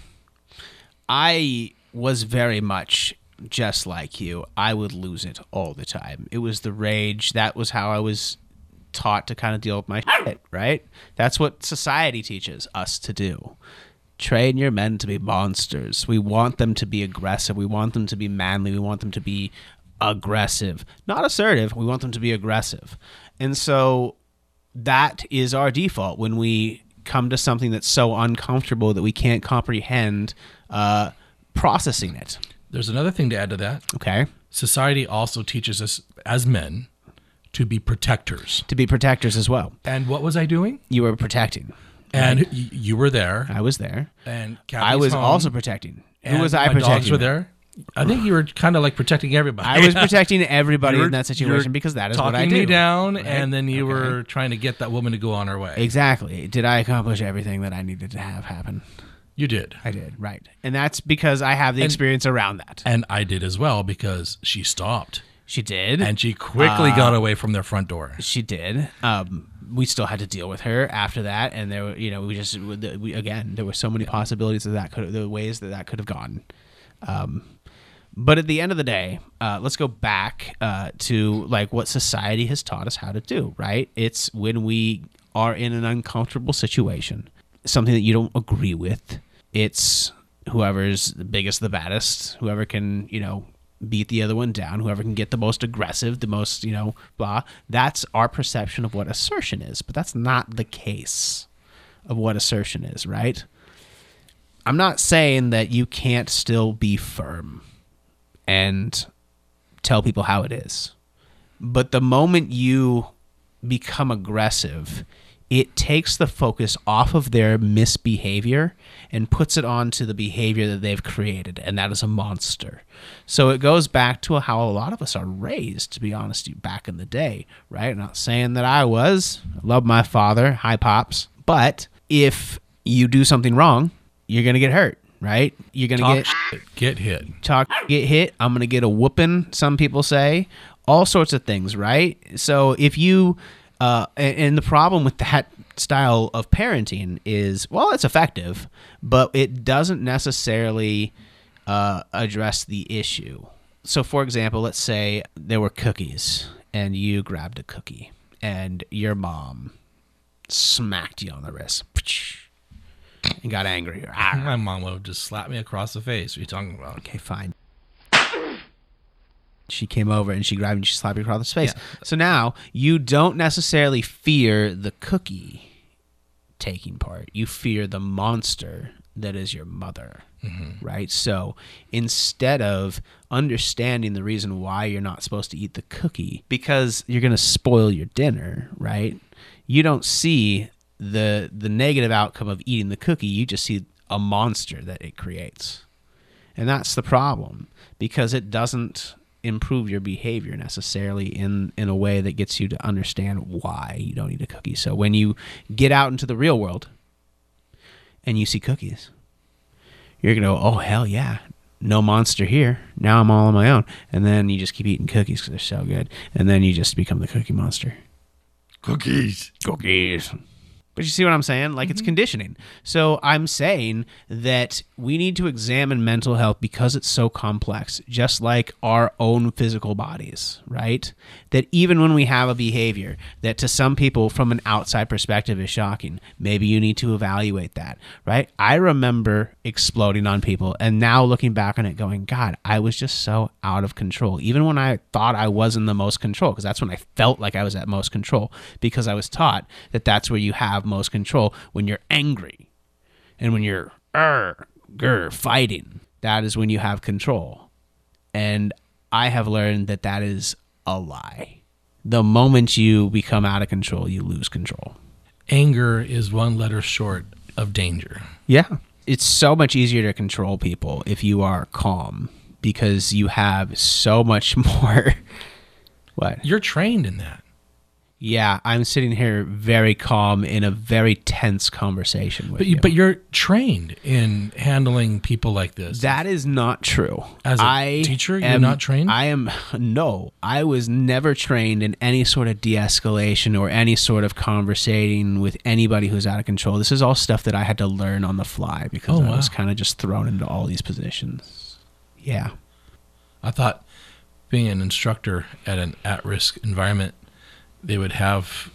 I was very much just like you, I would lose it all the time. It was the rage. That was how I was taught to kind of deal with my shit, right? That's what society teaches us to do. Train your men to be monsters. We want them to be aggressive. We want them to be manly. We want them to be aggressive. Not assertive. We want them to be aggressive. And so that is our default when we come to something that's so uncomfortable that we can't comprehend processing it. There's another thing to add to that. Okay. Society also teaches us as men to be protectors. To be protectors as well. And what was I doing? You were protecting. And right? You were there. I was there. And Kathy's I was home. Also protecting. And who was I protecting? My dogs were there. I think you were kind of like protecting everybody. I was protecting everybody in that situation because that is what I do. Talking me down, right? And then you were trying to get that woman to go on her way. Exactly. Did I accomplish everything that I needed to have happen? You did. I did, right. And that's because I have the experience around that. And I did as well because she stopped. She did. And she quickly got away from their front door. She did. We still had to deal with her after that. And there, you know, there were so many possibilities the ways that could have gone. But at the end of the day, let's go back to like what society has taught us how to do, right? It's when we are in an uncomfortable situation, something that you don't agree with. It's whoever's the biggest, the baddest, whoever can, you know, beat the other one down, whoever can get the most aggressive, the most, you know, blah. That's our perception of what assertion is, but that's not the case of what assertion is, right? I'm not saying that you can't still be firm and tell people how it is. But the moment you become aggressive, it takes the focus off of their misbehavior and puts it onto the behavior that they've created, and that is a monster. So it goes back to how a lot of us are raised, to be honest, back in the day, right? I'm not saying that I was. I love my father. Hi, Pops. But if you do something wrong, you're going to get hurt. Right? You're going to get hit. Get hit. I'm going to get a whooping, some people say. All sorts of things, right? So if you, and the problem with that style of parenting is, well, it's effective, but it doesn't necessarily address the issue. So for example, let's say there were cookies and you grabbed a cookie and your mom smacked you on the wrist. And got angry. My mom would have just slapped me across the face. What are you talking about? Okay, fine. She came over and she grabbed me and she slapped me across the face. Yeah. So now you don't necessarily fear the cookie taking part. You fear the monster that is your mother, right? So instead of understanding the reason why you're not supposed to eat the cookie because you're going to spoil your dinner, right? You don't see the negative outcome of eating the cookie, you just see a monster that it creates. And that's the problem, because it doesn't improve your behavior necessarily in a way that gets you to understand why you don't eat a cookie. So when you get out into the real world and you see cookies, you're going to go, oh, hell yeah, no monster here. Now I'm all on my own. And then you just keep eating cookies because they're so good. And then you just become the cookie monster. Cookies. But you see what I'm saying? Like, it's conditioning. So I'm saying that we need to examine mental health because it's so complex, just like our own physical bodies, right? That even when we have a behavior that to some people from an outside perspective is shocking, maybe you need to evaluate that, right? I remember exploding on people and now looking back on it going, God, I was just so out of control. Even when I thought I was in the most control, because that's when I felt like I was at most control, because I was taught that that's where you have most control, when you're angry and when you're fighting. That is when you have control. And I have learned that that is a lie. The moment you become out of control, you lose control. Anger is one letter short of danger. Yeah. It's so much easier to control people if you are calm, because you have so much more. What? You're trained in that. Yeah, I'm sitting here very calm in a very tense conversation with you. But you're trained in handling people like this. That is not true. As a teacher, you're not trained? No, I was never trained in any sort of de-escalation or any sort of conversating with anybody who's out of control. This is all stuff that I had to learn on the fly because I was kind of just thrown into all these positions. Yeah. I thought being an instructor at an at-risk environment, they would have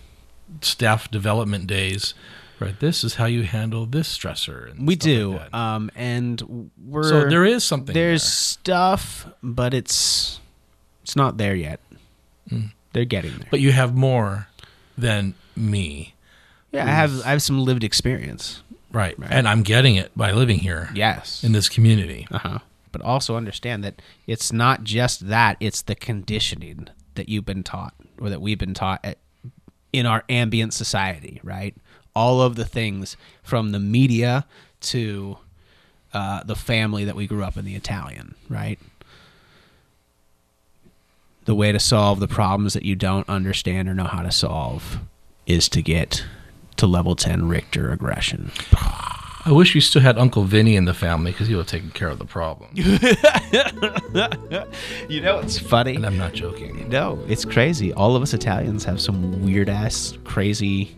staff development days. Right. This is how you handle this stressor. And we do. Like and we're... So there is something There's stuff, but it's not there yet. Mm. They're getting there. But you have more than me. Yeah, I have some lived experience. Right. And I'm getting it by living here. Yes. In this community. Uh-huh. But also understand that it's not just that. It's the conditioning that you've been taught or that we've been taught in our ambient society, right? All of the things from the media to the family that we grew up in, the Italian, right? The way to solve the problems that you don't understand or know how to solve is to get to level 10 Richter aggression. I wish we still had Uncle Vinny in the family because he would have taken care of the problem. You know, it's funny. And I'm not joking. No, it's crazy. All of us Italians have some weird-ass, crazy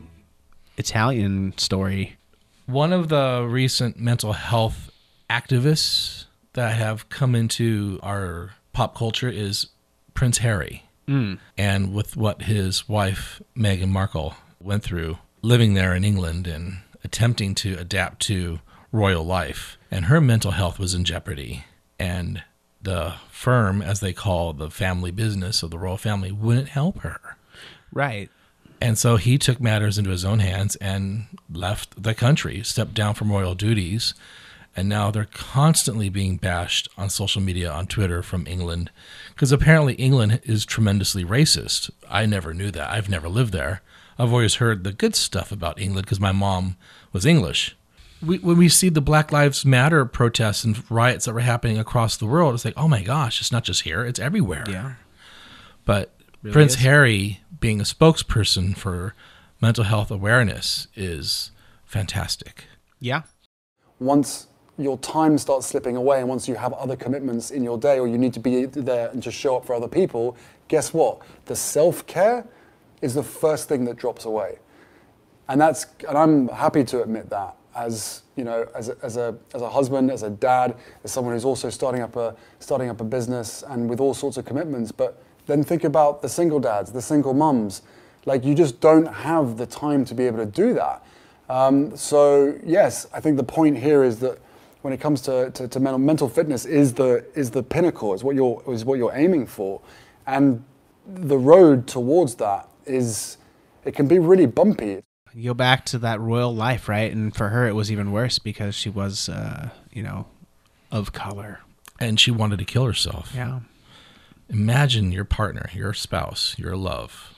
Italian story. One of the recent mental health activists that have come into our pop culture is Prince Harry. Mm. And with what his wife, Meghan Markle, went through living there in England and attempting to adapt to royal life. And her mental health was in jeopardy. And the firm, as they call the family business of the royal family, wouldn't help her. Right. And so he took matters into his own hands and left the country, stepped down from royal duties. And now they're constantly being bashed on social media, on Twitter from England, because apparently England is tremendously racist. I never knew that. I've never lived there. I've always heard the good stuff about England because my mom was English. When we see the Black Lives Matter protests and riots that were happening across the world, it's like, oh my gosh, it's not just here, it's everywhere. Yeah. But really Prince Harry being a spokesperson for mental health awareness is fantastic. Yeah. Once your time starts slipping away and once you have other commitments in your day or you need to be there and just show up for other people, guess what? The self-care is the first thing that drops away. And that's, and I'm happy to admit that as, you know, as a husband, as a dad, as someone who's also starting up a business and with all sorts of commitments. But then think about the single dads, the single mums. Like, you just don't have the time to be able to do that. So yes, I think the point here is that when it comes to mental fitness is the pinnacle, is what you're aiming for. And the road towards that it can be really bumpy. You go back to that royal life, right? And for her, it was even worse because she was, of color. And she wanted to kill herself. Yeah. Imagine your partner, your spouse, your love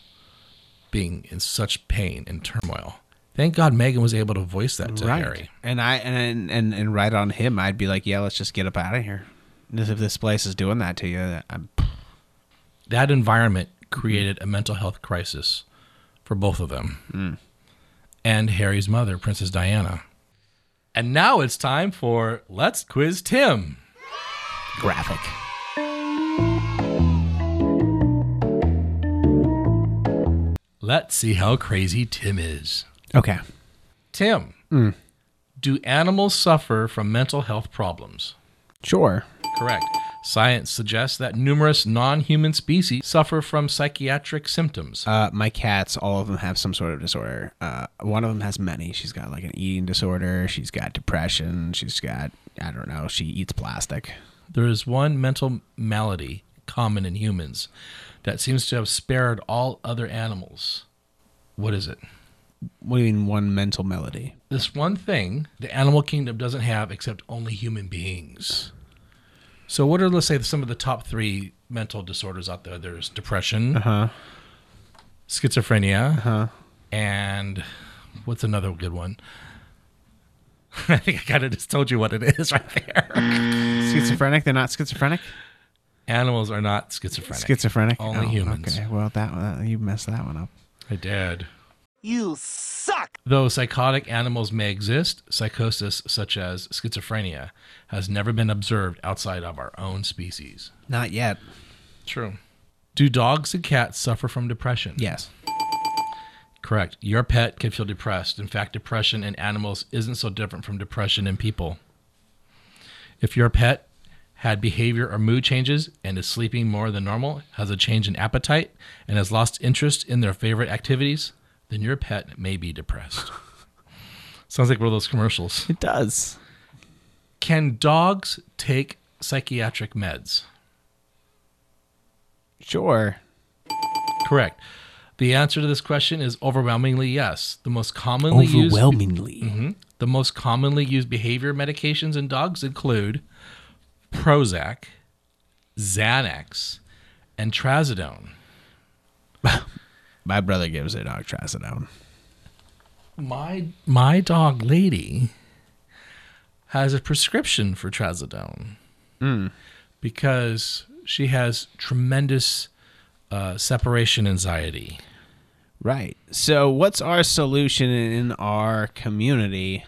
being in such pain and turmoil. Thank God Meghan was able to voice that to Harry. And I right on him, I'd be like, yeah, let's just get up out of here. And if this place is doing that to you, that environment created a mental health crisis for both of them. Mm. And Harry's mother, Princess Diana. And now it's time for Let's Quiz Tim. Graphic. Let's see how crazy Tim is. Okay. Tim, do animals suffer from mental health problems? Sure. Correct. Science suggests that numerous non-human species suffer from psychiatric symptoms. My cats, all of them have some sort of disorder. One of them has many. She's got like an eating disorder. She's got depression. She's got, I don't know, she eats plastic. There is one mental malady common in humans that seems to have spared all other animals. What is it? What do you mean one mental malady? This one thing the animal kingdom doesn't have except only human beings. So what are, let's say, some of the top three mental disorders out there? There's depression, schizophrenia, and what's another good one? I think I kind of just told you what it is right there. Schizophrenic? They're not schizophrenic? Animals are not schizophrenic. Schizophrenic? Only humans. Okay, well, that you messed that one up. I did. You suck! Though psychotic animals may exist, psychosis such as schizophrenia has never been observed outside of our own species. Not yet. True. Do dogs and cats suffer from depression? Yes. Correct. Your pet can feel depressed. In fact, depression in animals isn't so different from depression in people. If your pet had behavior or mood changes and is sleeping more than normal, has a change in appetite, and has lost interest in their favorite activities, then your pet may be depressed. Sounds like one of those commercials. It does. Can dogs take psychiatric meds? Sure. Correct. The answer to this question is overwhelmingly yes. The most commonly used the most commonly used behavior medications in dogs include Prozac, Xanax, and Trazodone. My brother gives their dog Trazodone. My dog Lady has a prescription for Trazodone because she has tremendous separation anxiety. Right. So what's our solution in our community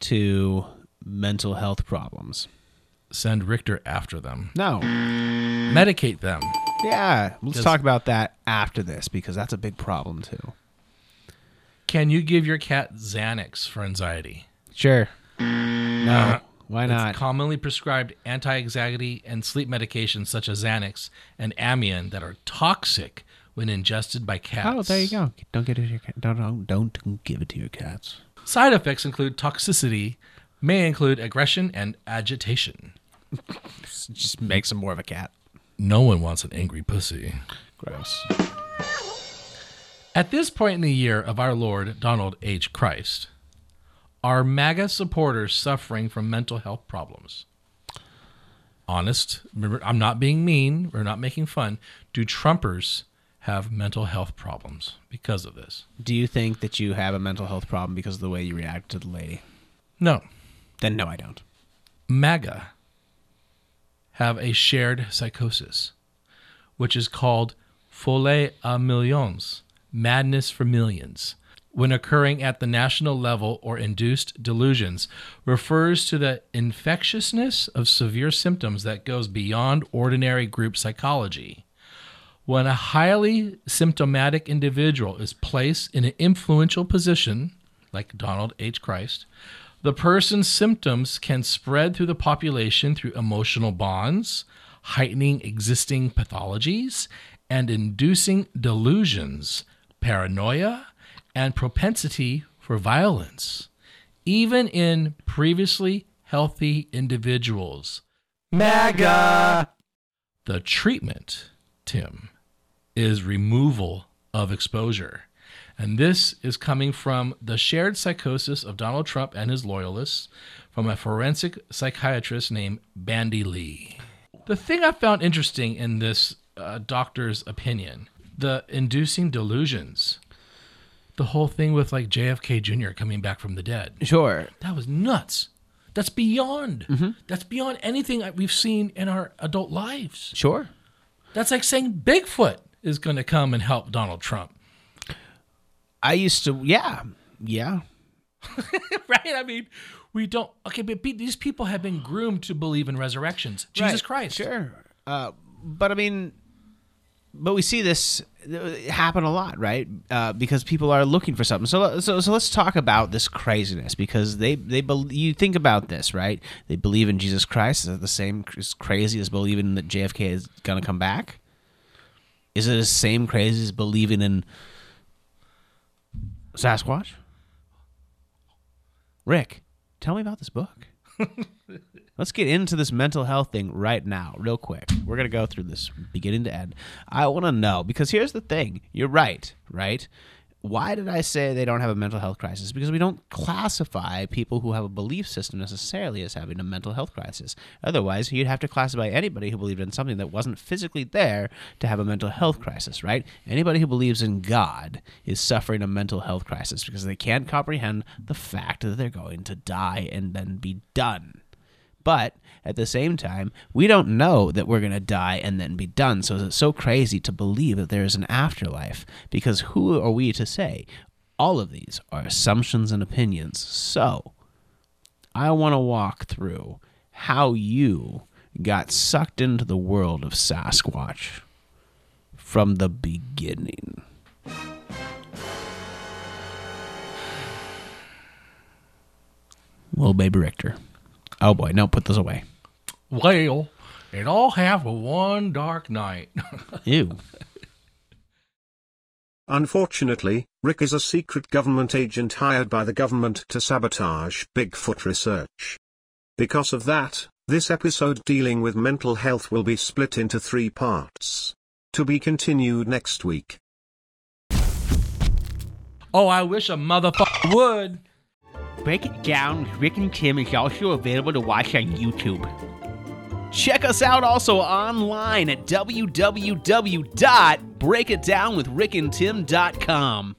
to mental health problems? Send Richter after them. No. Medicate them. Yeah. Let's talk about that after this because that's a big problem too. Can you give your cat Xanax for anxiety? Sure. No. Why not? It's commonly prescribed anti-anxiety and sleep medications such as Xanax and Amion that are toxic when ingested by cats. Oh, there you go. Don't give it to your cat. Don't give it to your cats. Side effects include toxicity, may include aggression and agitation. Just makes him more of a cat. No one wants an angry pussy. Gross. At this point in the year of our Lord Donald H. Christ, are MAGA supporters suffering from mental health problems? Honest. Remember, I'm not being mean. We're not making fun. Do Trumpers have mental health problems because of this? Do you think that you have a mental health problem because of the way you react to the lady? No. Then no, I don't. MAGA have a shared psychosis, which is called folie à millions, madness for millions, when occurring at the national level or induced delusions, refers to the infectiousness of severe symptoms that goes beyond ordinary group psychology. When a highly symptomatic individual is placed in an influential position, like Donald H. Christ, the person's symptoms can spread through the population through emotional bonds, heightening existing pathologies, and inducing delusions, paranoia, and propensity for violence, even in previously healthy individuals. MAGA! The treatment, Tim, is removal of exposure. And this is coming from the shared psychosis of Donald Trump and his loyalists from a forensic psychiatrist named Bandy Lee. The thing I found interesting in this doctor's opinion, the inducing delusions. The whole thing with like JFK Jr. coming back from the dead. Sure. That was nuts. That's beyond. Mm-hmm. That's beyond anything we've seen in our adult lives. Sure. That's like saying Bigfoot is going to come and help Donald Trump. I used to, yeah. Right? I mean, we don't, okay, but these people have been groomed to believe in resurrections. Jesus Christ. Sure. But I mean, we see this happen a lot, right? Because people are looking for something. So let's talk about this craziness because you think about this, right? They believe in Jesus Christ. Is it the same as crazy as believing that JFK is going to come back? Is it the same crazy as believing in Sasquatch? Rick, tell me about this book. Let's get into this mental health thing right now, real quick. We're going to go through this beginning to end. I want to know, because here's the thing. You're right? Why did I say they don't have a mental health crisis? Because we don't classify people who have a belief system necessarily as having a mental health crisis. Otherwise, you'd have to classify anybody who believed in something that wasn't physically there to have a mental health crisis, right? Anybody who believes in God is suffering a mental health crisis because they can't comprehend the fact that they're going to die and then be done. But at the same time, we don't know that we're going to die and then be done. So it's so crazy to believe that there is an afterlife because who are we to say? All of these are assumptions and opinions. So I want to walk through how you got sucked into the world of Sasquatch from the beginning. Little baby Richter. Oh boy, no, put this away. Well, It all happened one dark night. Ew. Unfortunately, Rick is a secret government agent hired by the government to sabotage Bigfoot research. Because of that, this episode dealing with mental health will be split into 3 parts. To be continued next week. Oh, I wish a motherfucker would. Break It Down with Rick and Tim is also available to watch on YouTube. Check us out also online at www.breakitdownwithrickandtim.com.